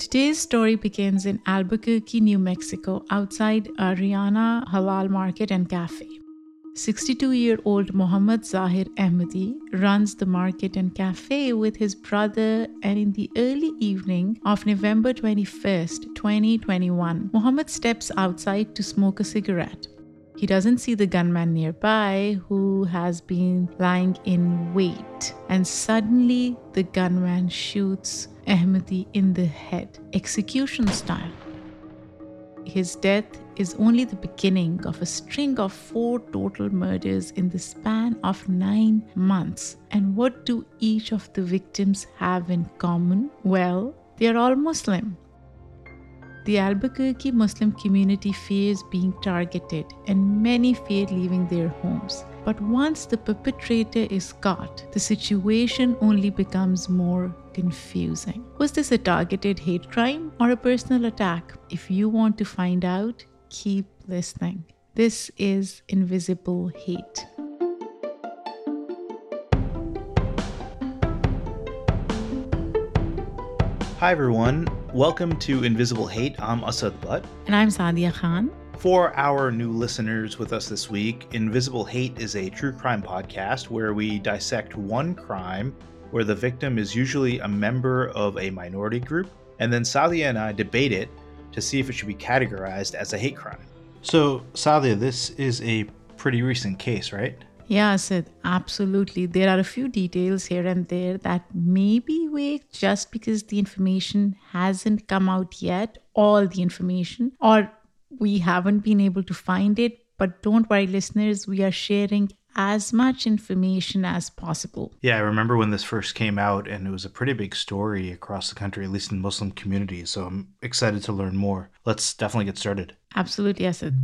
Today's story begins in Albuquerque, New Mexico, outside a Rihanna halal market and cafe. 62-year-old Muhammad Zahir Ahmadi runs the market and cafe with his brother, and in the early evening of November 21st, 2021, Muhammad steps outside to smoke a cigarette. He doesn't see the gunman nearby, who has been lying in wait, and suddenly the gunman shoots Ahmadi in the head, execution style. His death is only the beginning of a string of 4 total murders in the span of 9 months. And what do each of the victims have in common? Well, they are all Muslim. The Albuquerque Muslim community fears being targeted, and many fear leaving their homes. But once the perpetrator is caught, the situation only becomes more confusing. Was this a targeted hate crime or a personal attack? If you want to find out, keep listening. This is Invisible Hate. Hi everyone, welcome to Invisible Hate. I'm Asad Butt. And I'm Sadia Khan. For our new listeners with us this week, Invisible Hate is a true crime podcast where we dissect one crime where the victim is usually a member of a minority group, and then Sadia and I debate it to see if it should be categorized as a hate crime. So, Sadia, this is a pretty recent case, right? Yeah, Sid, absolutely. There are a few details here and there that may be vague just because the information hasn't come out yet, all the information, or we haven't been able to find it. But don't worry, listeners, we are sharing as much information as possible. Yeah, I remember when this first came out, and it was a pretty big story across the country, at least in Muslim communities. So I'm excited to learn more. Let's definitely get started. Absolutely, yes, Sid.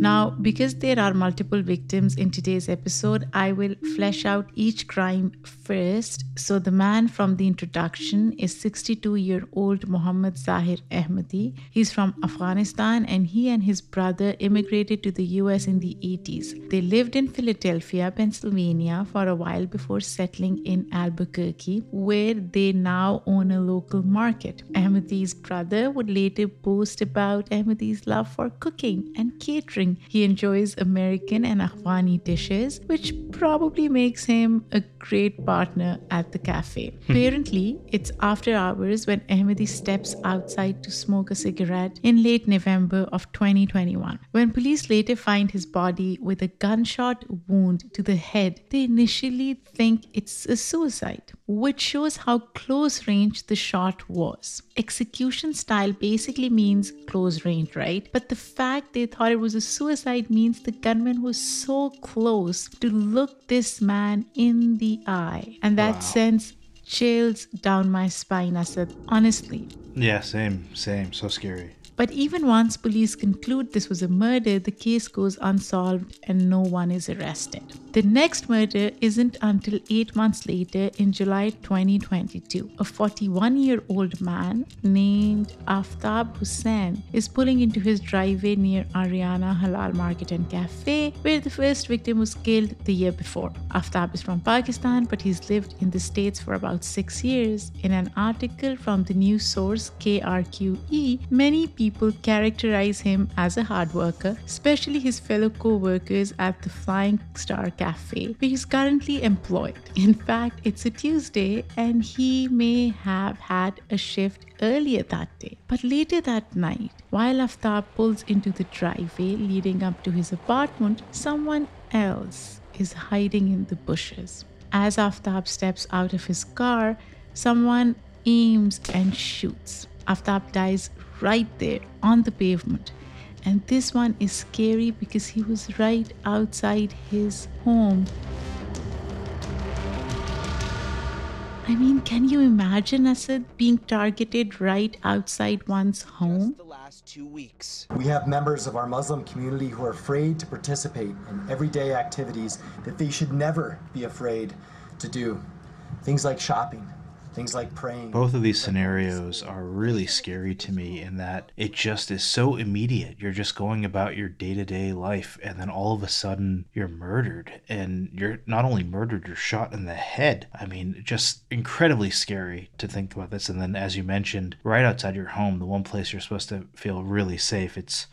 Now, because there are multiple victims in today's episode, I will flesh out each crime first. So the man from the introduction is 62-year-old Muhammad Zahir Ahmadi. He's from Afghanistan, and he and his brother immigrated to the US in the 80s. They lived in Philadelphia, Pennsylvania for a while before settling in Albuquerque, where they now own a local market. Ahmadi's brother would later boast about Ahmadi's love for cooking and catering. He enjoys American and Afghani dishes, which probably makes him a great partner at the cafe. Apparently, it's after hours when Ahmadi steps outside to smoke a cigarette in late November of 2021. When police later find his body with a gunshot wound to the head, they initially think it's a suicide, which shows how close range the shot was. Execution style basically means close range, right? But the fact they thought it was a suicide means the gunman was so close to look this man in the eye. And that sends chills down my spine, Asad, honestly. Yeah, same. So scary. But even once police conclude this was a murder, the case goes unsolved and no one is arrested. The next murder isn't until 8 months later in July 2022. A 41-year-old man named Aftab Hussain is pulling into his driveway near Ariana Halal Market and Cafe, where the first victim was killed the year before. Aftab is from Pakistan, but he's lived in the States for about 6 years. In an article from the news source KRQE, many people characterize him as a hard worker, especially his fellow co-workers at the Flying Star Cafe, where he's currently employed. In fact, it's a Tuesday and he may have had a shift earlier that day. But later that night, while Aftab pulls into the driveway leading up to his apartment, someone else is hiding in the bushes. As Aftab steps out of his car, someone aims and shoots. Aftab dies right there on the pavement. And this one is scary because he was right outside his home. I mean, can you imagine, Asad, being targeted right outside one's home? Just the last 2 weeks. We have members of our Muslim community who are afraid to participate in everyday activities that they should never be afraid to do. Things like shopping, things like praying. Both of these scenarios are really scary to me in that it just is so immediate. You're just going about your day-to-day life, and then all of a sudden you're murdered, and you're not only murdered, you're shot in the head. I mean, just incredibly scary to think about this. And then, as you mentioned, right outside your home, the one place you're supposed to feel really safe. It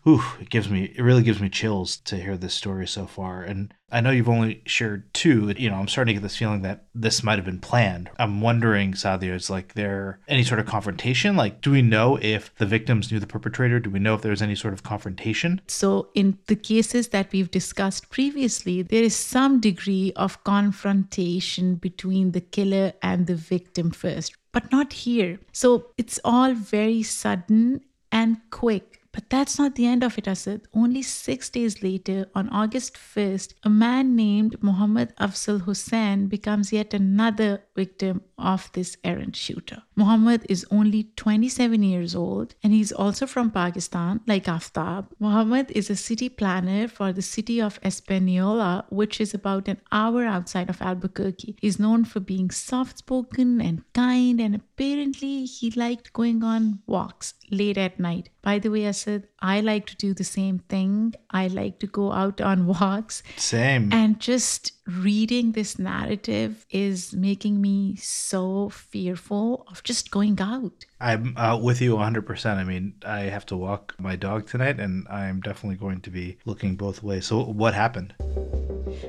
really gives me chills to hear this story so far. And I know you've only shared two. You know, I'm starting to get this feeling that this might have been planned. I'm wondering, Sadia, is there any sort of confrontation? Do we know if the victims knew the perpetrator? Do we know if there was any sort of confrontation? So in the cases that we've discussed previously, there is some degree of confrontation between the killer and the victim first, but not here. So it's all very sudden and quick. But that's not the end of it, Asad. Only 6 days later, on August 1st, a man named Muhammad Afzal Hussain becomes yet another victim of this errant shooter. Muhammad is only 27 years old, and he's also from Pakistan, like Aftab. Muhammad is a city planner for the city of Española, which is about an hour outside of Albuquerque. He's known for being soft-spoken and kind, and apparently he liked going on walks late at night. By the way, Asad, I like to do the same thing. I like to go out on walks. Same. And just reading this narrative is making me so fearful of just going out. I'm with you 100%. I mean, I have to walk my dog tonight, and I'm definitely going to be looking both ways. So what happened?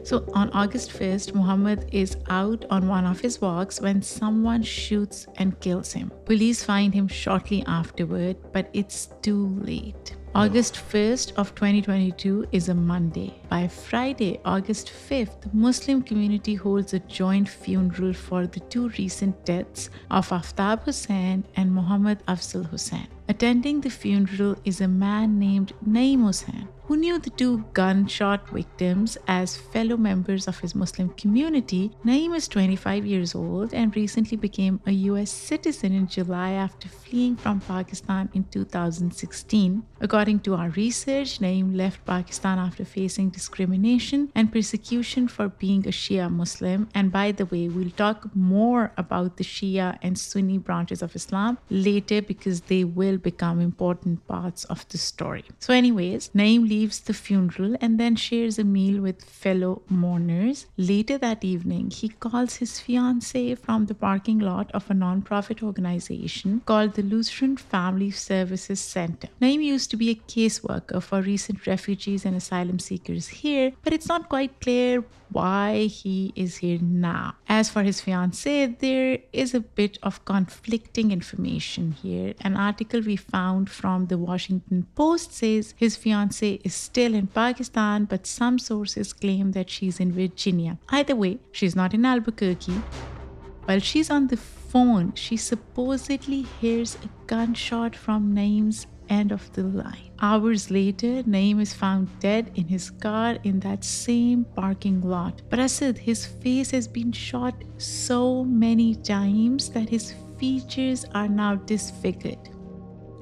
So on August 1st, Muhammad is out on one of his walks when someone shoots and kills him. Police find him shortly afterward, but it's too late. August 1st of 2022 is a Monday. By Friday, August 5th, the Muslim community holds a joint funeral for the two recent deaths of Aftab Hussain and Muhammad Afzal Hussain. Attending the funeral is a man named Naeem Hussain, who knew the two gunshot victims as fellow members of his Muslim community. Naeem is 25 years old and recently became a US citizen in July after fleeing from Pakistan in 2016. According to our research, Naeem left Pakistan after facing discrimination and persecution for being a Shia Muslim. And by the way, we'll talk more about the Shia and Sunni branches of Islam later because they will become important parts of the story. So anyways, Naeem leaves the funeral and then shares a meal with fellow mourners. Later that evening, he calls his fiancée from the parking lot of a non-profit organization called the Lutheran Family Services Center. Naeem used to be a caseworker for recent refugees and asylum seekers here, but it's not quite clear why he is here now. As for his fiancée, there is a bit of conflicting information here. An article we found from the Washington Post says his fiancée is still in Pakistan, but some sources claim that she's in Virginia. Either way, she's not in Albuquerque. While she's on the phone, she supposedly hears a gunshot from Naeem's end of the line. Hours later, Naeem is found dead in his car in that same parking lot. But Asad, his face has been shot so many times that his features are now disfigured,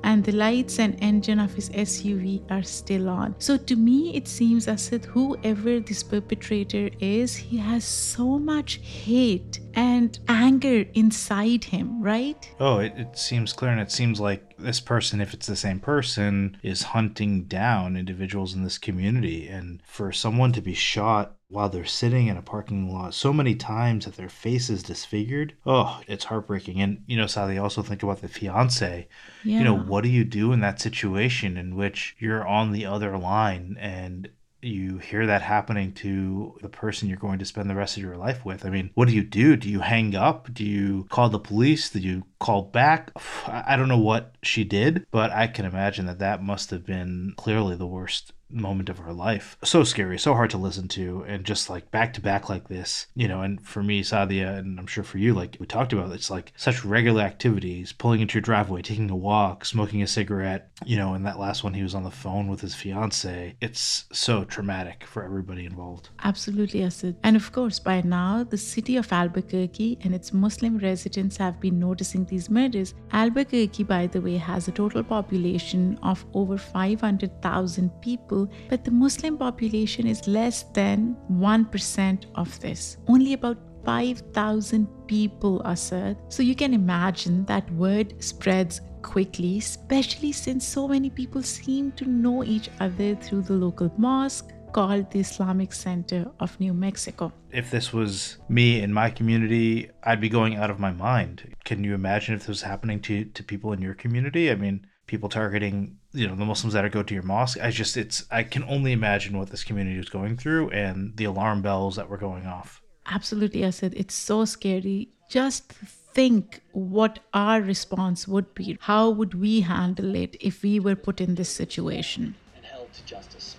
and the lights and engine of his SUV are still on. So to me, it seems as if whoever this perpetrator is, he has so much hate and anger inside him, right? Oh, it seems clear, and it seems like this person, if it's the same person, is hunting down individuals in this community. And for someone to be shot while they're sitting in a parking lot so many times that their face is disfigured, oh, it's heartbreaking. And, you know, Sadia, also think about the fiancé. Yeah. You know, what do you do in that situation in which you're on the other line and you hear that happening to the person you're going to spend the rest of your life with? I mean, what do you do? Do you hang up? Do you call the police? Do you call back? I don't know what she did, but I can imagine that must have been clearly the worst moment of her life. So scary, so hard to listen to, and just back to back like this, you know. And for me, Sadia, and I'm sure for you, we talked about, it's such regular activities, pulling into your driveway, taking a walk, smoking a cigarette, you know. And that last one, he was on the phone with his fiance. It's so traumatic for everybody involved. Absolutely, Asad. And of course, by now, the city of Albuquerque and its Muslim residents have been noticing these murders. Albuquerque, by the way, has a total population of over 500,000 people, but the Muslim population is less than 1% of this. Only about 5,000 people, Asad. So you can imagine that word spreads quickly, especially since so many people seem to know each other through the local mosque called the Islamic Center of New Mexico. If this was me in my community, I'd be going out of my mind. Can you imagine if this was happening to people in your community? I mean, people targeting, you know, the Muslims that go to your mosque. I can only imagine what this community was going through and the alarm bells that were going off. Absolutely, Asad. It's so scary. Just think what our response would be. How would we handle it if we were put in this situation? And held to justice.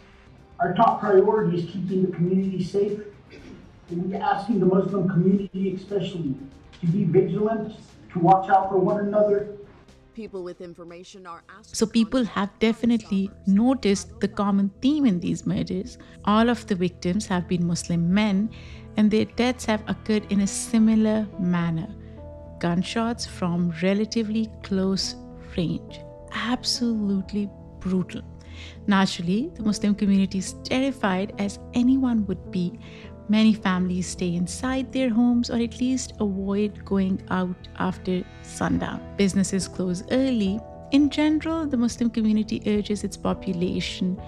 Our top priority is keeping the community safe, and asking the Muslim community especially to be vigilant, to watch out for one another. People with information are asked. So people have definitely noticed the common theme in these murders. All of the victims have been Muslim men, and their deaths have occurred in a similar manner. Gunshots from relatively close range. Absolutely brutal. Naturally, the Muslim community is terrified, as anyone would be. Many families stay inside their homes or at least avoid going out after sundown. Businesses close early. In general, the Muslim community urges its population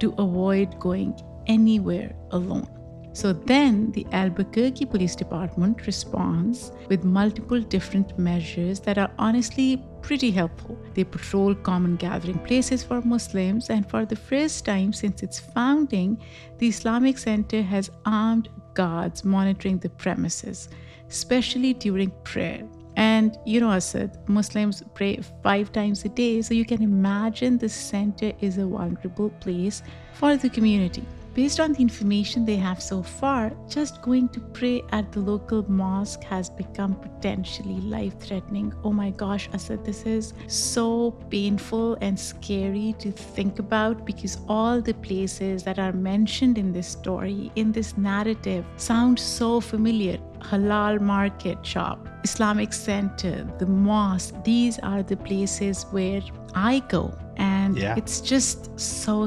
to avoid going anywhere alone. So then the Albuquerque Police Department responds with multiple different measures that are honestly pretty helpful. They patrol common gathering places for Muslims, and for the first time since its founding, the Islamic Center has armed guards monitoring the premises, especially during prayer. And you know, Asad, Muslims pray 5 times a day, so you can imagine the center is a vulnerable place for the community. Based on the information they have so far, just going to pray at the local mosque has become potentially life-threatening. Oh my gosh, Asad, this is so painful and scary to think about, because all the places that are mentioned in this story, in this narrative, sound so familiar. Halal market shop, Islamic Center, the mosque, these are the places where I go. And It's just so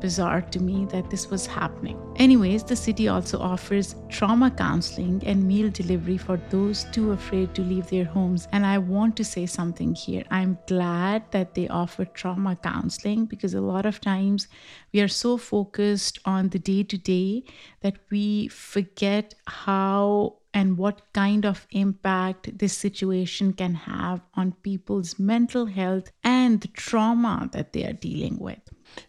bizarre to me that this was happening. Anyways, the city also offers trauma counseling and meal delivery for those too afraid to leave their homes. And I want to say something here. I'm glad that they offer trauma counseling, because a lot of times we are so focused on the day-to-day that we forget how and what kind of impact this situation can have on people's mental health and the trauma that they are dealing with.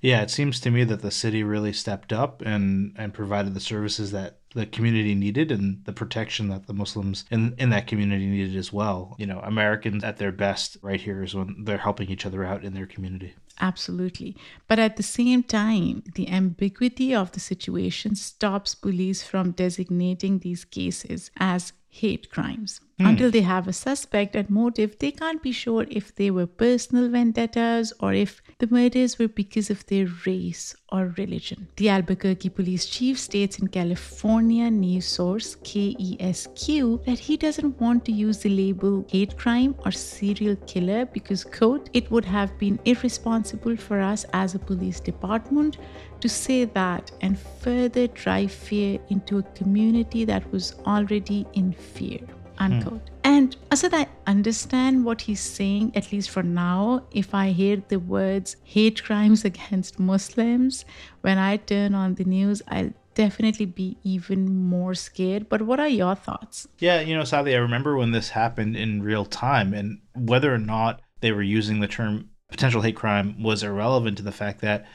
Yeah, it seems to me that the city really stepped up and provided the services that the community needed and the protection that the Muslims in that community needed as well. You know, Americans at their best right here is when they're helping each other out in their community. Absolutely. But at the same time, the ambiguity of the situation stops police from designating these cases as hate crimes. Until they have a suspect and motive, they can't be sure if they were personal vendettas or if the murders were because of their race or religion. The Albuquerque police chief states in California news source KESQ that he doesn't want to use the label hate crime or serial killer because, quote, it would have been irresponsible for us as a police department to say that and further drive fear into a community that was already in fear, unquote. And Asad, I understand what he's saying, at least for now. If I hear the words hate crimes against Muslims, when I turn on the news, I'll definitely be even more scared. But what are your thoughts? Yeah, you know, Sadia, I remember when this happened in real time, and whether or not they were using the term potential hate crime was irrelevant to the fact that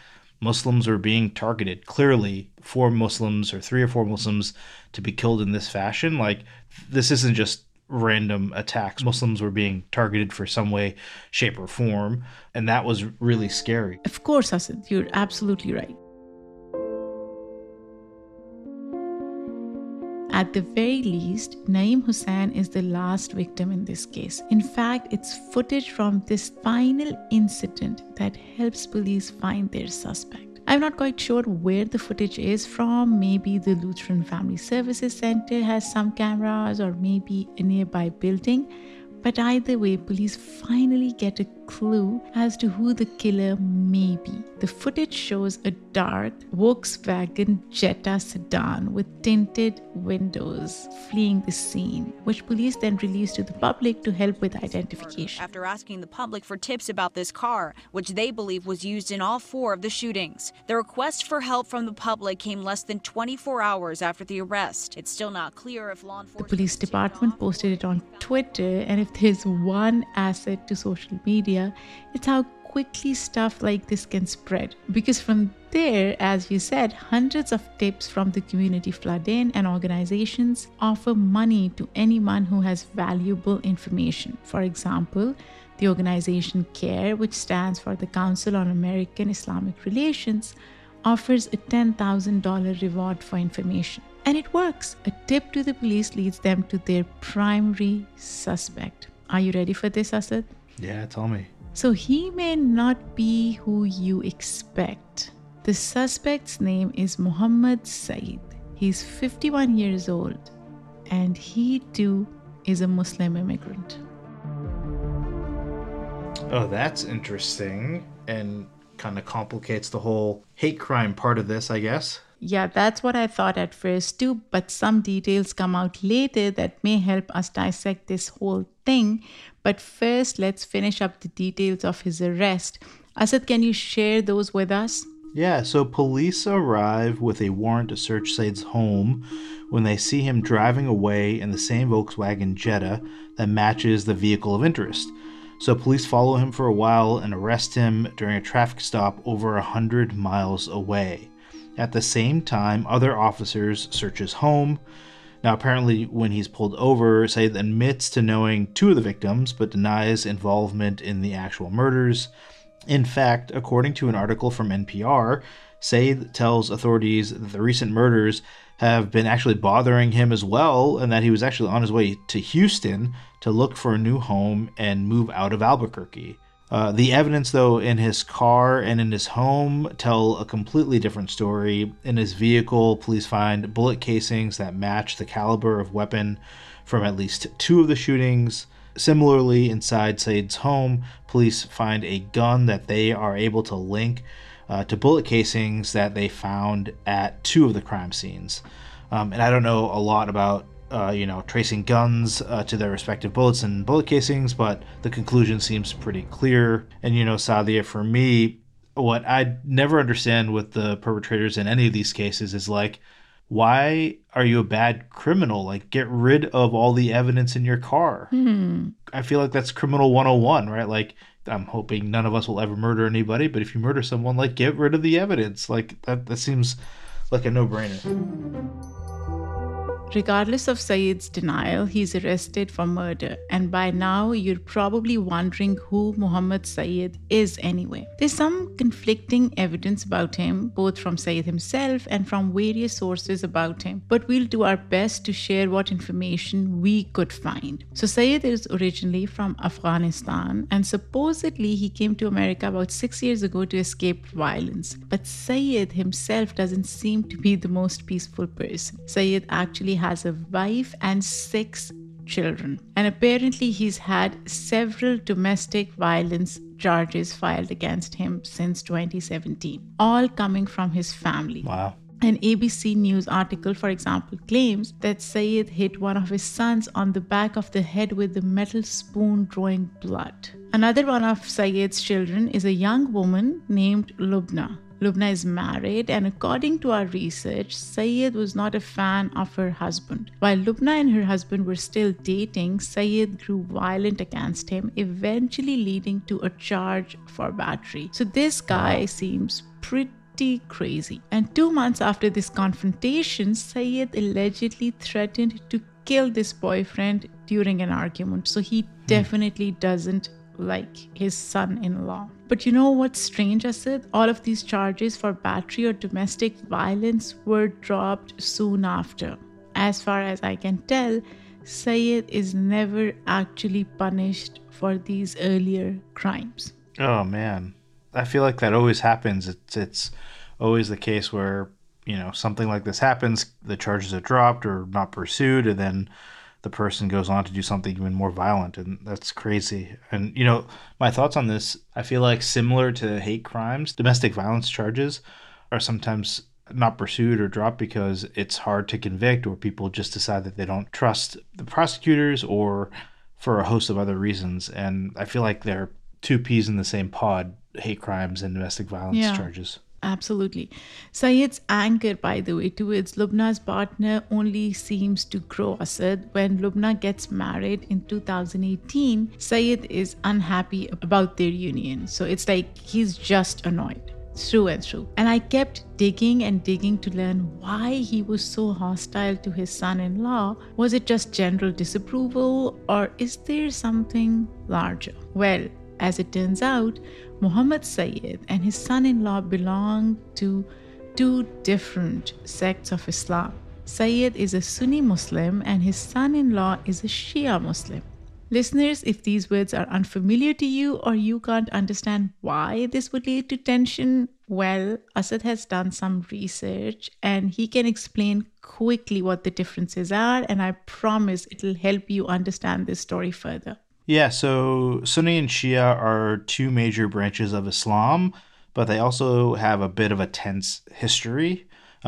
Muslims were being targeted. Clearly, 4 Muslims or 3 or 4 Muslims to be killed in this fashion. Like, this isn't just random attacks. Muslims were being targeted for some way, shape, or form. And that was really scary. Of course, Asad, you're absolutely right. At the very least, Naeem Hussain is the last victim in this case. In fact, it's footage from this final incident that helps police find their suspect. I'm not quite sure where the footage is from. Maybe the Lutheran Family Services Center has some cameras, or maybe a nearby building. But either way, police finally get a clue as to who the killer may be. The footage shows a dark Volkswagen Jetta sedan with tinted windows fleeing the scene, which police then released to the public to help with identification. After asking the public for tips about this car, which they believe was used in all four of the shootings, the request for help from the public came less than 24 hours after the arrest. It's still not clear if law enforcement... The police department posted it on Twitter, and if there's one asset to social media, it's how quickly stuff like this can spread. Because from there, as you said, hundreds of tips from the community flood in, and organizations offer money to anyone who has valuable information. For example, the organization CARE, which stands for the Council on American Islamic Relations, offers a $10,000 reward for information. And it works. A tip to the police leads them to their primary suspect. Are you ready for this, Asad? Yeah, tell me. So he may not be who you expect. The suspect's name is Muhammad Sayyid. He's 51 years old, and he too is a Muslim immigrant. Oh, that's interesting, and kind of complicates the whole hate crime part of this, I guess. Yeah, that's what I thought at first too, but some details come out later that may help us dissect this whole thing. But first, let's finish up the details of his arrest. Asad, can you share those with us? Yeah, so police arrive with a warrant to search Said's home when they see him driving away in the same Volkswagen Jetta that matches the vehicle of interest. So police follow him for a while and arrest him during a traffic stop over 100 miles away. At the same time, other officers search his home. Now, apparently, when he's pulled over, Said admits to knowing two of the victims, but denies involvement in the actual murders. In fact, according to an article from NPR, Said tells authorities that the recent murders have been actually bothering him as well, and that he was actually on his way to Houston to look for a new home and move out of Albuquerque. The evidence, though, in his car and in his home tell a completely different story. In his vehicle, police find bullet casings that match the caliber of weapon from at least two of the shootings. Similarly, inside Said's home, police find a gun that they are able to link to bullet casings that they found at two of the crime scenes. And I don't know a lot about tracing guns to their respective bullets and bullet casings, but the conclusion seems pretty clear. And, Sadia, for me, what I never understand with the perpetrators in any of these cases is, like, why are you a bad criminal? Like, get rid of all the evidence in your car. Mm-hmm. I feel like that's criminal 101, right? Like, I'm hoping none of us will ever murder anybody, but if you murder someone, like, get rid of the evidence. Like, that seems like a no-brainer. Regardless of Said's denial, he's arrested for murder. And by now, you're probably wondering who Muhammad Sayyid is anyway. There's some conflicting evidence about him, both from Said himself and from various sources about him. But we'll do our best to share what information we could find. So Said is originally from Afghanistan, and supposedly he came to America about 6 years ago to escape violence. But Said himself doesn't seem to be the most peaceful person. Said actually has a wife and 6 children. And apparently he's had several domestic violence charges filed against him since 2017, all coming from his family. Wow. An ABC News article, for example, claims that Said hit one of his sons on the back of the head with a metal spoon, drawing blood. Another one of Said's children is a young woman named Lubna. Lubna is married, and according to our research, Said was not a fan of her husband. While Lubna and her husband were still dating, Said grew violent against him, eventually leading to a charge for battery. So this guy seems pretty crazy. And 2 months after this confrontation, Said allegedly threatened to kill this boyfriend during an argument. So he definitely doesn't like his son-in-law. But you know what's strange, Asad? All of these charges for battery or domestic violence were dropped soon after. As far as I can tell, Said is never actually punished for these earlier crimes. Oh, man. I feel like that always happens. It's always the case where, something like this happens, the charges are dropped or not pursued, and then the person goes on to do something even more violent. And that's crazy. And, you know, my thoughts on this, I feel like similar to hate crimes, domestic violence charges are sometimes not pursued or dropped because it's hard to convict, or people just decide that they don't trust the prosecutors, or for a host of other reasons. And I feel like they're two peas in the same pod, hate crimes and domestic violence charges. Absolutely. Sayyid's anger, by the way, towards Lubna's partner only seems to grow, Asad. When Lubna gets married in 2018, Sayyid is unhappy about their union. So it's like he's just annoyed through and through. And I kept digging and digging to learn why he was so hostile to his son-in-law. Was it just general disapproval, or is there something larger? Well, as it turns out, Muhammad Sayyid and his son-in-law belong to two different sects of Islam. Sayyid is a Sunni Muslim and his son-in-law is a Shia Muslim. Listeners, if these words are unfamiliar to you or you can't understand why this would lead to tension, well, Asad has done some research and he can explain quickly what the differences are, and I promise it'll help you understand this story further. Yeah, so Sunni and Shia are two major branches of Islam, but they also have a bit of a tense history.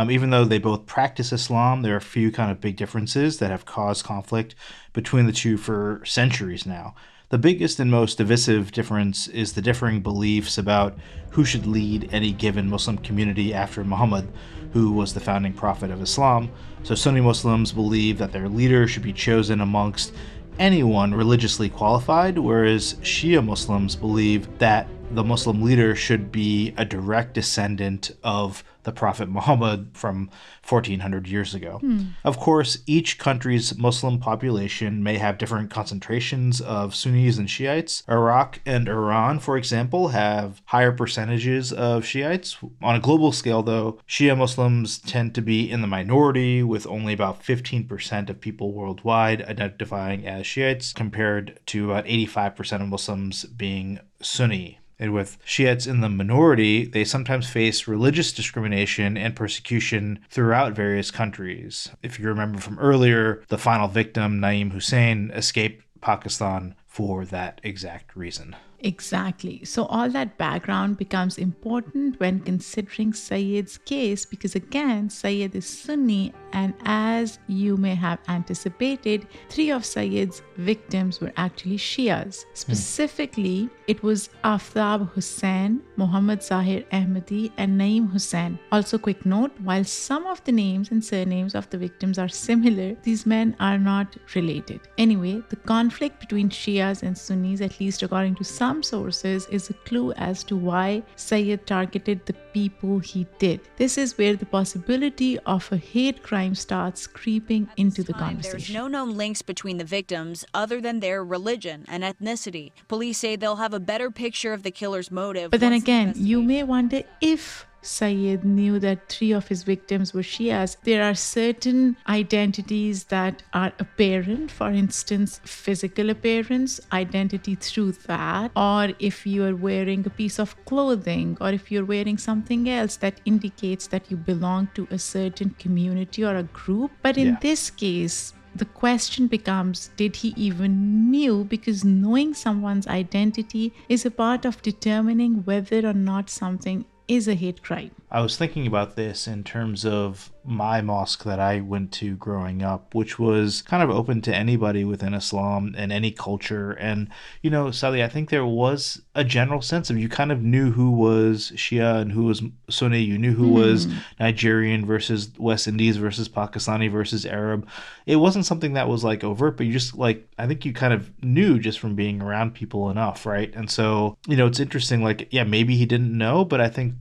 Even though they both practice Islam, there are a few kind of big differences that have caused conflict between the two for centuries now. The biggest and most divisive difference is the differing beliefs about who should lead any given Muslim community after Muhammad, who was the founding prophet of Islam. So Sunni Muslims believe that their leader should be chosen amongst anyone religiously qualified, whereas Shia Muslims believe that the Muslim leader should be a direct descendant of the Prophet Muhammad from 1400 years ago. Of course, each country's Muslim population may have different concentrations of Sunnis and Shiites. Iraq and Iran, for example, have higher percentages of Shiites. On a global scale, though, Shia Muslims tend to be in the minority, with only about 15% of people worldwide identifying as Shiites, compared to about 85% of Muslims being Sunni. And with Shiites in the minority, they sometimes face religious discrimination and persecution throughout various countries. If you remember from earlier, the final victim, Naeem Hussain, escaped Pakistan for that exact reason. Exactly. So all that background becomes important when considering Sayyid's case, because again, Sayyid is Sunni, and as you may have anticipated, three of Sayyid's victims were actually Shias. Specifically, it was Aftab Hussain, Muhammad Zahir Ahmadi, and Naeem Hussain. Also, quick note, while some of the names and surnames of the victims are similar, these men are not related. Anyway, the conflict between Shias and Sunnis, at least according to some sources, is a clue as to why Sayyid targeted the people he did. This is where the possibility of a hate crime starts creeping into the conversation. There's no known links between the victims other than their religion and ethnicity. Police say they'll have a better picture of the killer's motive. But then again, you may wonder if Sayyid knew that three of his victims were Shias. There are certain identities that are apparent, for instance, physical appearance, identity through that, or if you are wearing a piece of clothing, or if you're wearing something else that indicates that you belong to a certain community or a group. But in this case, the question becomes, did he even knew? Because knowing someone's identity is a part of determining whether or not something is a hate crime. I was thinking about this in terms of my mosque that I went to growing up, which was kind of open to anybody within Islam and any culture. And, you know, Sally, I think there was a general sense of, you kind of knew who was Shia and who was Sunni. You knew who was Nigerian versus West Indies versus Pakistani versus Arab. It wasn't something that was like overt, but you just like, I think you kind of knew just from being around people enough, right? And so, you know, it's interesting, like, yeah, maybe he didn't know, but I think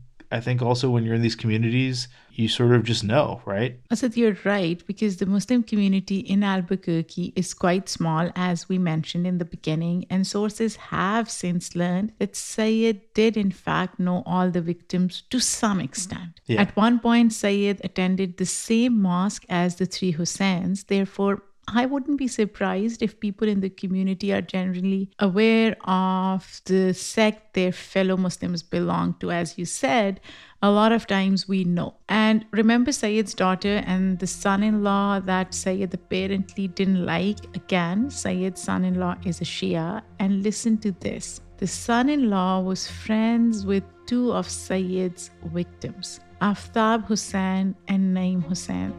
also when you're in these communities, you sort of just know, right? Asad, you're right, because the Muslim community in Albuquerque is quite small, as we mentioned in the beginning, and sources have since learned that Sayyid did in fact know all the victims to some extent. At one point, Sayyid attended the same mosque as the three Hussains. Therefore, I wouldn't be surprised if people in the community are generally aware of the sect their fellow Muslims belong to. As you said, a lot of times we know. And remember Sayyid's daughter and the son-in-law that Sayyid apparently didn't like? Again, Sayyid's son-in-law is a Shia. And listen to this. The son-in-law was friends with two of Sayyid's victims, Aftab Hussain and Naeem Hussain.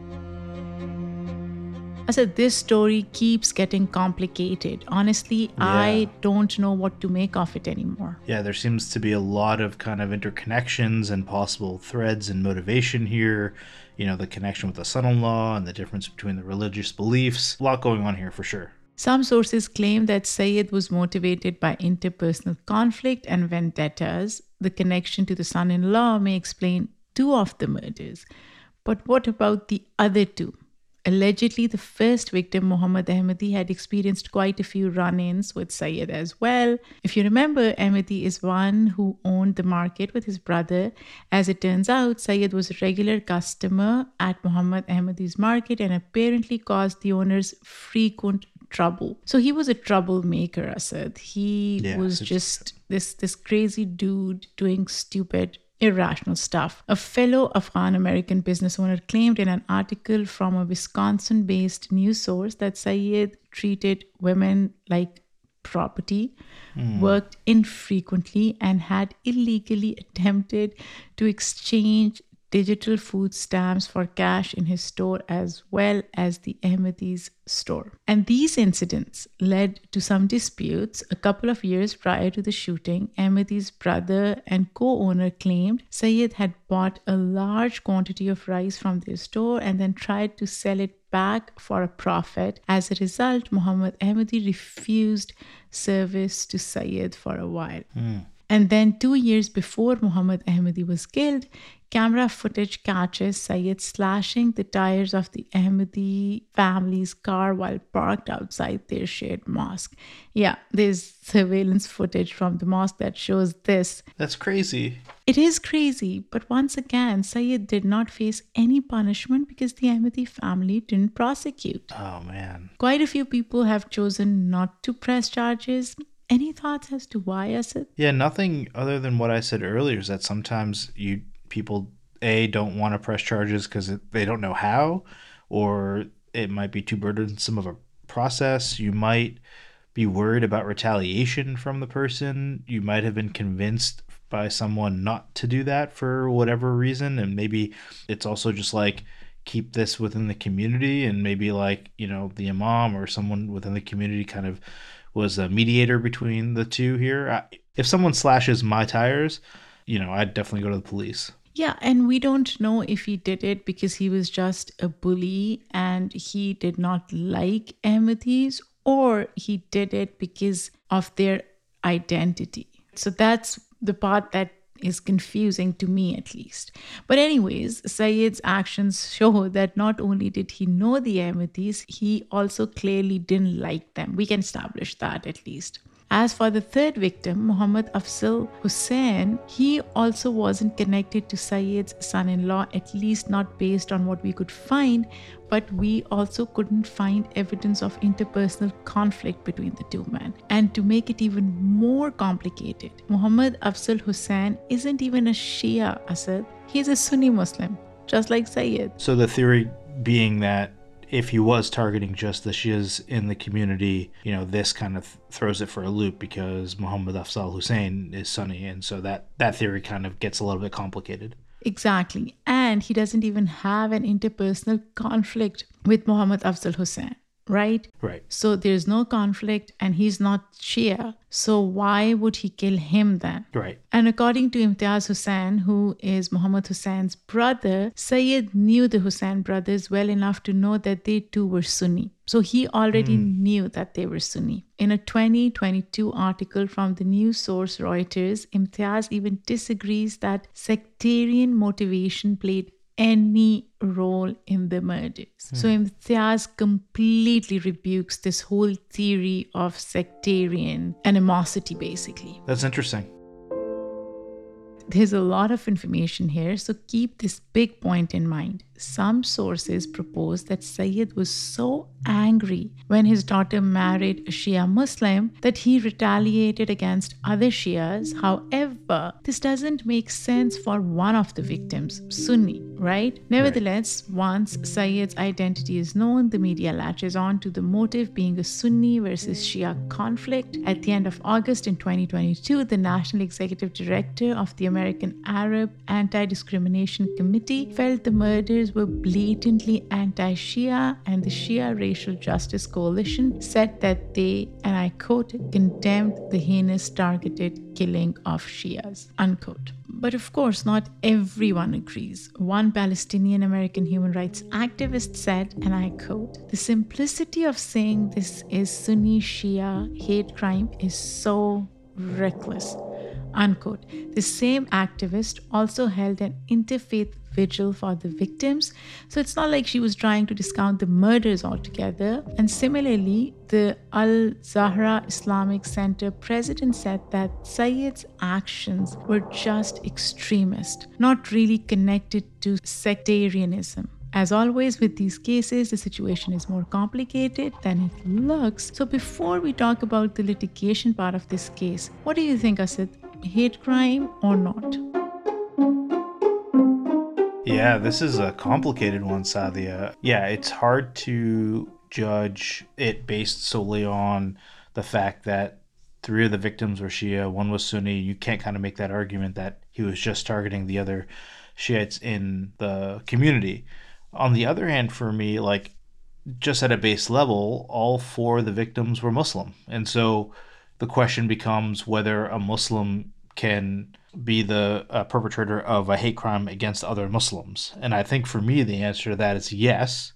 I said, this story keeps getting complicated. Honestly, yeah. I don't know what to make of it anymore. Yeah, there seems to be a lot of kind of interconnections and possible threads and motivation here. You know, the connection with the son-in-law and the difference between the religious beliefs. A lot going on here for sure. Some sources claim that Sayyid was motivated by interpersonal conflict and vendettas. The connection to the son-in-law may explain two of the murders. But what about the other two? Allegedly, the first victim, Muhammad Ahmadi, had experienced quite a few run-ins with Sayyid as well. If you remember, Ahmadi is one who owned the market with his brother. As it turns out, Sayyid was a regular customer at Muhammad Ahmadi's market and apparently caused the owners frequent trouble. So he was a troublemaker, Asad. He was just this crazy dude doing stupid irrational stuff. A fellow Afghan-American business owner claimed in an article from a Wisconsin-based news source that Sayyid treated women like property, worked infrequently, and had illegally attempted to exchange digital food stamps for cash in his store as well as the Ahmadi's store. And these incidents led to some disputes. A couple of years prior to the shooting, Ahmadi's brother and co-owner claimed Sayyid had bought a large quantity of rice from their store and then tried to sell it back for a profit. As a result, Muhammad Ahmadi refused service to Sayyid for a while. And then 2 years before Muhammad Ahmadi was killed, camera footage catches Sayyid slashing the tires of the Ahmadi family's car while parked outside their shared mosque. Yeah, there's surveillance footage from the mosque that shows this. That's crazy. It is crazy, but once again, Sayyid did not face any punishment because the Ahmadi family didn't prosecute. Oh, man. Quite a few people have chosen not to press charges. Any thoughts as to why, Asad? Yeah, nothing other than what I said earlier is that sometimes people, A, don't want to press charges because they don't know how, or it might be too burdensome of a process. You might be worried about retaliation from the person. You might have been convinced by someone not to do that for whatever reason. And maybe it's also just like, keep this within the community. And maybe like, you know, the imam or someone within the community kind of was a mediator between the two here. If someone slashes my tires, you know, I'd definitely go to the police. Yeah, and we don't know if he did it because he was just a bully and he did not like Ahmadis, or he did it because of their identity. So that's the part that is confusing to me, at least. But anyways, Sayyid's actions show that not only did he know the Ahmadis, he also clearly didn't like them. We can establish that at least. As for the third victim, Muhammad Afzal Hussain, he also wasn't connected to Sayyid's son-in-law, at least not based on what we could find, but we also couldn't find evidence of interpersonal conflict between the two men. And to make it even more complicated, Muhammad Afzal Hussain isn't even a Shia, Asad. He's a Sunni Muslim, just like Sayyid. So the theory being that if he was targeting just the Shias in the community, you know, this kind of throws it for a loop because Muhammad Afzal Hussain is Sunni. And so that theory kind of gets a little bit complicated. Exactly. And he doesn't even have an interpersonal conflict with Muhammad Afzal Hussain, right? Right. So there's no conflict and he's not Shia. So why would he kill him then? Right. And according to Imtiaz Hussain, who is Muhammad Hussein's brother, Sayyid knew the Hussain brothers well enough to know that they too were Sunni. So he already knew that they were Sunni. In a 2022 article from the news source Reuters, Imtiaz even disagrees that sectarian motivation played any role in the murders. So Imtiaz completely rebukes this whole theory of sectarian animosity, basically. That's interesting. There's a lot of information here, so keep this big point in mind. Some sources propose that Sayyid was so angry when his daughter married a Shia Muslim that he retaliated against other Shias. However, this doesn't make sense for one of the victims, Sunni, right? Nevertheless, once Sayyid's identity is known, the media latches on to the motive being a Sunni versus Shia conflict. At the end of August in 2022, the National Executive Director of the American Arab Anti-Discrimination Committee felt the murders were blatantly anti-Shia, and the Shia Racial Justice Coalition said that they, and I quote, condemned the heinous targeted killing of Shias, unquote. But of course, not everyone agrees. One Palestinian American human rights activist said, and I quote, "The simplicity of saying this is Sunni Shia hate crime is so reckless," unquote. The same activist also held an interfaith vigil for the victims, so it's not like she was trying to discount the murders altogether. And similarly, the al-Zahra Islamic Center president said that Sayyid's actions were just extremist, not really connected to sectarianism. As always with these cases, the situation is more complicated than it looks. So before we talk about the litigation part of this case, what do you think, Asad? Hate crime or not? Yeah, this is a complicated one, Sadia. Yeah, it's hard to judge it based solely on the fact that three of the victims were Shia, one was Sunni. You can't kind of make that argument that he was just targeting the other Shiites in the community. On the other hand, for me, like, just at a base level, all four of the victims were Muslim. And so the question becomes whether a Muslim can be the perpetrator of a hate crime against other Muslims. And I think for me, the answer to that is yes.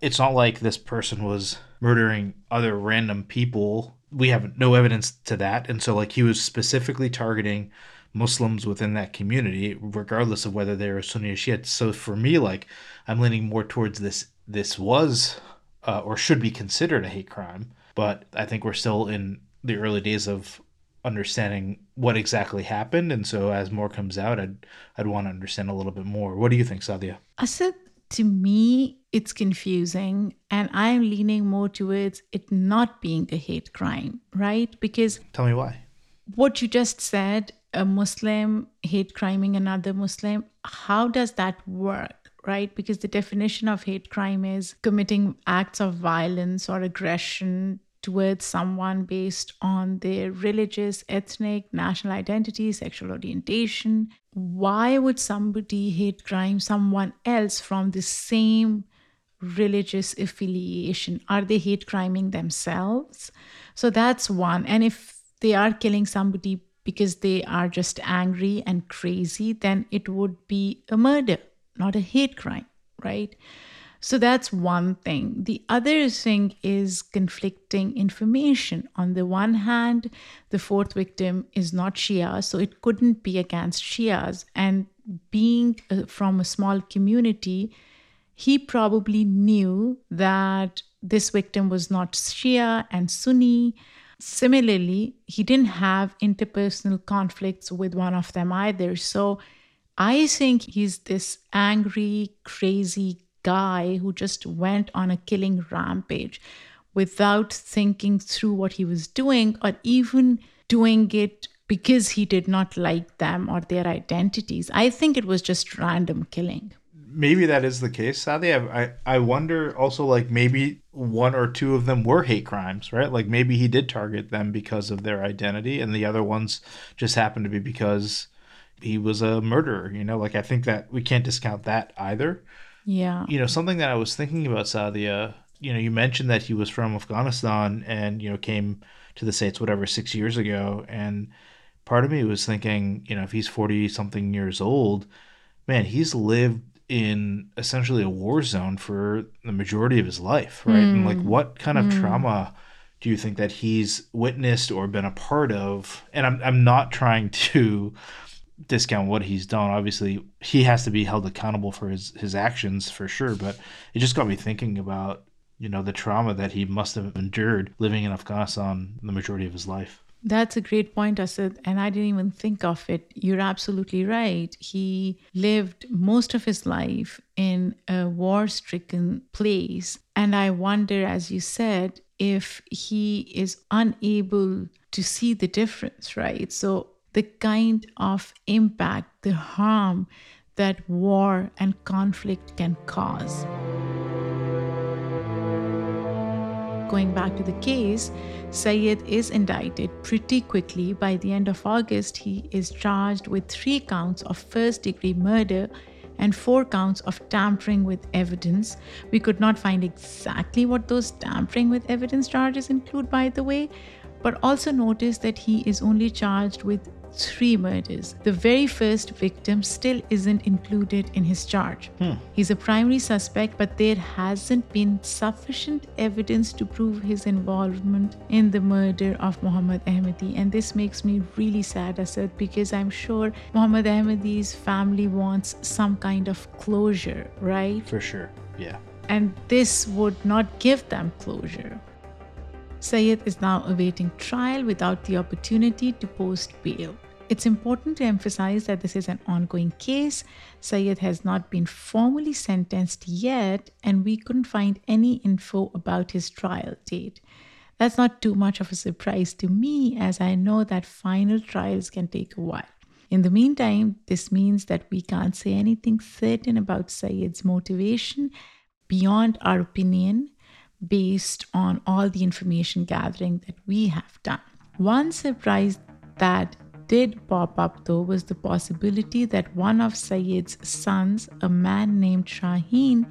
It's not like this person was murdering other random people. We have no evidence to that. And so, like, he was specifically targeting Muslims within that community, regardless of whether they were Sunni or Shia. So for me, like, I'm leaning more towards this was or should be considered a hate crime. But I think we're still in the early days of understanding what exactly happened. And so as more comes out, I'd want to understand a little bit more. What do you think, Sadia? Asad, to me, it's confusing, and I'm leaning more towards it not being a hate crime, right? Because tell me why. What you just said, a Muslim hate criming another Muslim, how does that work? Right? Because the definition of hate crime is committing acts of violence or aggression towards someone based on their religious, ethnic, national identity, sexual orientation. Why would somebody hate crime someone else from the same religious affiliation? Are they hate criming themselves? So that's one. And if they are killing somebody because they are just angry and crazy, then it would be a murder, not a hate crime, right? So that's one thing. The other thing is conflicting information. On the one hand, the fourth victim is not Shia, so it couldn't be against Shias. And being from a small community, he probably knew that this victim was not Shia and Sunni. Similarly, he didn't have interpersonal conflicts with one of them either. So I think he's this angry, crazy guy who just went on a killing rampage without thinking through what he was doing, or even doing it because he did not like them or their identities. I think it was just random killing. Maybe that is the case, Sadia. I wonder also, like, maybe one or two of them were hate crimes, right? Like, maybe he did target them because of their identity, and the other ones just happened to be because he was a murderer, you know? Like, I think that we can't discount that either. Yeah. You know, something that I was thinking about, Sadia, you know, you mentioned that he was from Afghanistan and, you know, came to the States, whatever, 6 years ago. And part of me was thinking, you know, if he's 40 something years old, man, he's lived in essentially a war zone for the majority of his life, right? And like, what kind of trauma do you think that he's witnessed or been a part of? And I'm not trying to discount what he's done. Obviously, he has to be held accountable for his actions for sure, but it just got me thinking about, you know, the trauma that he must have endured living in Afghanistan the majority of his life. That's a great point, Asad, and I didn't even think of it. You're absolutely right. He lived most of his life in a war-stricken place. And I wonder, as you said, if he is unable to see the difference, right? So the kind of impact, the harm that war and conflict can cause. Going back to the case, Sayyid is indicted pretty quickly. By the end of August, he is charged with 3 counts of first-degree murder and 4 counts of tampering with evidence. We could not find exactly what those tampering with evidence charges include, by the way, but also notice that he is only charged with 3 murders. The very first victim still isn't included in his charge. He's a primary suspect, but there hasn't been sufficient evidence to prove his involvement in the murder of Muhammad Ahmadi. And this makes me really sad, Asad, because I'm sure Muhammad Ahmadi's family wants some kind of closure, right? For sure, yeah. And this would not give them closure. Sayyid is now awaiting trial without the opportunity to post bail. It's important to emphasize that this is an ongoing case. Sayyid has not been formally sentenced yet, and we couldn't find any info about his trial date. That's not too much of a surprise to me, as I know that final trials can take a while. In the meantime, this means that we can't say anything certain about Sayyid's motivation beyond our opinion, based on all the information gathering that we have done. One surprise that did pop up, though, was the possibility that one of Sayyid's sons, a man named Shaheen,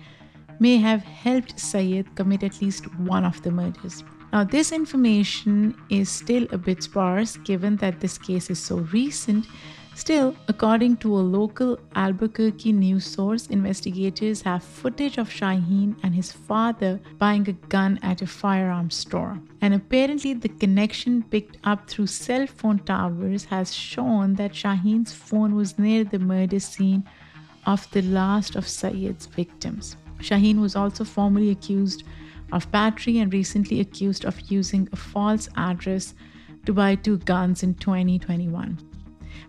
may have helped Sayyid commit at least one of the murders. Now, this information is still a bit sparse given that this case is so recent. Still, according to a local Albuquerque news source, investigators have footage of Shaheen and his father buying a gun at a firearms store. And apparently the connection picked up through cell phone towers has shown that Shaheen's phone was near the murder scene of the last of Sayyid's victims. Shaheen was also formally accused of battery and recently accused of using a false address to buy 2 guns in 2021.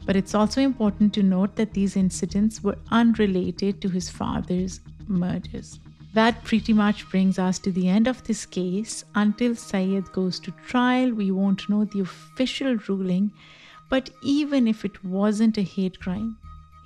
But it's also important to note that these incidents were unrelated to his father's murders. That pretty much brings us to the end of this case. Until Sayyid goes to trial, we won't know the official ruling. But even if it wasn't a hate crime,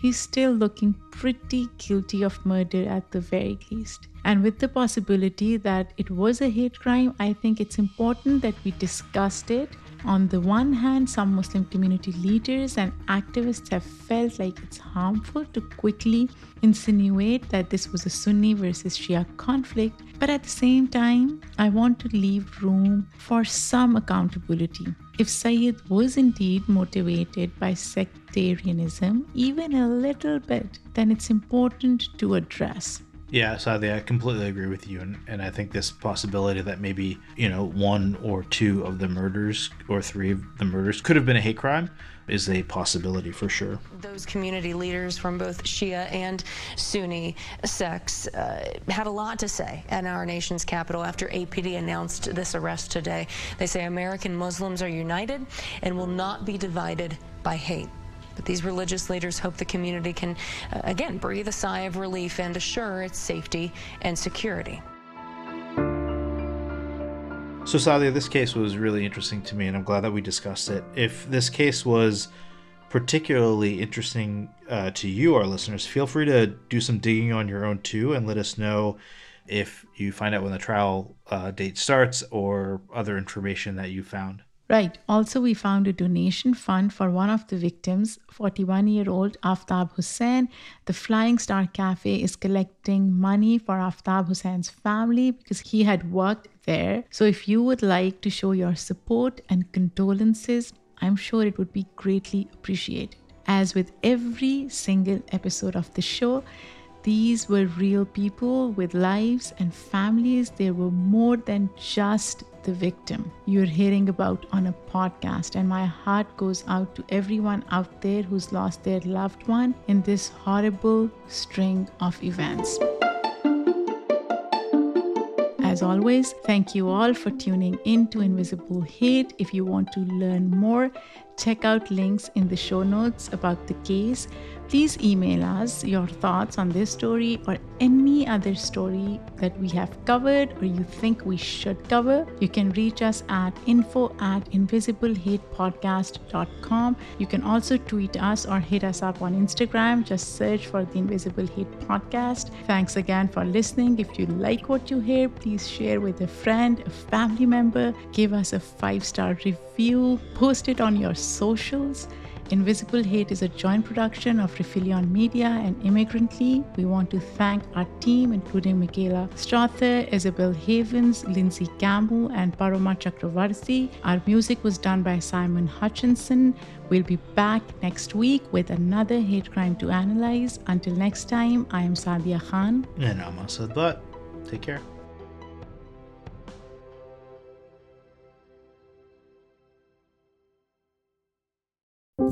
he's still looking pretty guilty of murder at the very least. And with the possibility that it was a hate crime, I think it's important that we discussed it. On the one hand, some Muslim community leaders and activists have felt like it's harmful to quickly insinuate that this was a Sunni versus Shia conflict. But at the same time, I want to leave room for some accountability. If Sayyid was indeed motivated by sectarianism, even a little bit, then it's important to address. Yeah, Sadia, I completely agree with you. And I think this possibility that maybe, one or two of the murders or 3 of the murders could have been a hate crime is a possibility for sure. Those community leaders from both Shia and Sunni sects had a lot to say at our nation's capital after APD announced this arrest today. They say American Muslims are united and will not be divided by hate. But these religious leaders hope the community can, again, breathe a sigh of relief and assure its safety and security. So, Sadia, this case was really interesting to me, and I'm glad that we discussed it. If this case was particularly interesting to you, our listeners, feel free to do some digging on your own, too, and let us know if you find out when the trial date starts or other information that you found. Right. Also, we found a donation fund for one of the victims, 41-year-old Aftab Hussain. The Flying Star Cafe is collecting money for Aftab Hussain's family because he had worked there. So if you would like to show your support and condolences, I'm sure it would be greatly appreciated. As with every single episode of the show, these were real people with lives and families. They were more than just the victim you're hearing about on a podcast. And my heart goes out to everyone out there who's lost their loved one in this horrible string of events. As always, thank you all for tuning in to Invisible Hate. If you want to learn more, check out links in the show notes about the case. Please email us your thoughts on this story or any other story that we have covered or you think we should cover. You can reach us at info@invisiblehate podcast.com. You can also tweet us or hit us up on Instagram. Just search for the Invisible Hate Podcast. Thanks again for listening. If you like what you hear, please share with a friend, a family member. Give us a 5-star review. Post it on your socials. Invisible Hate is a joint production of Rifelion Media and Immigrantly. We want to thank our team, including Michaela Strother, Isabel Havens, Lindsay Kamu, and Paroma Chakravarti. Our music was done by Simon Hutchinson. We'll be back next week with another hate crime to analyze. Until next time, I am Sadia Khan. And I'm Asad Butt. Take care.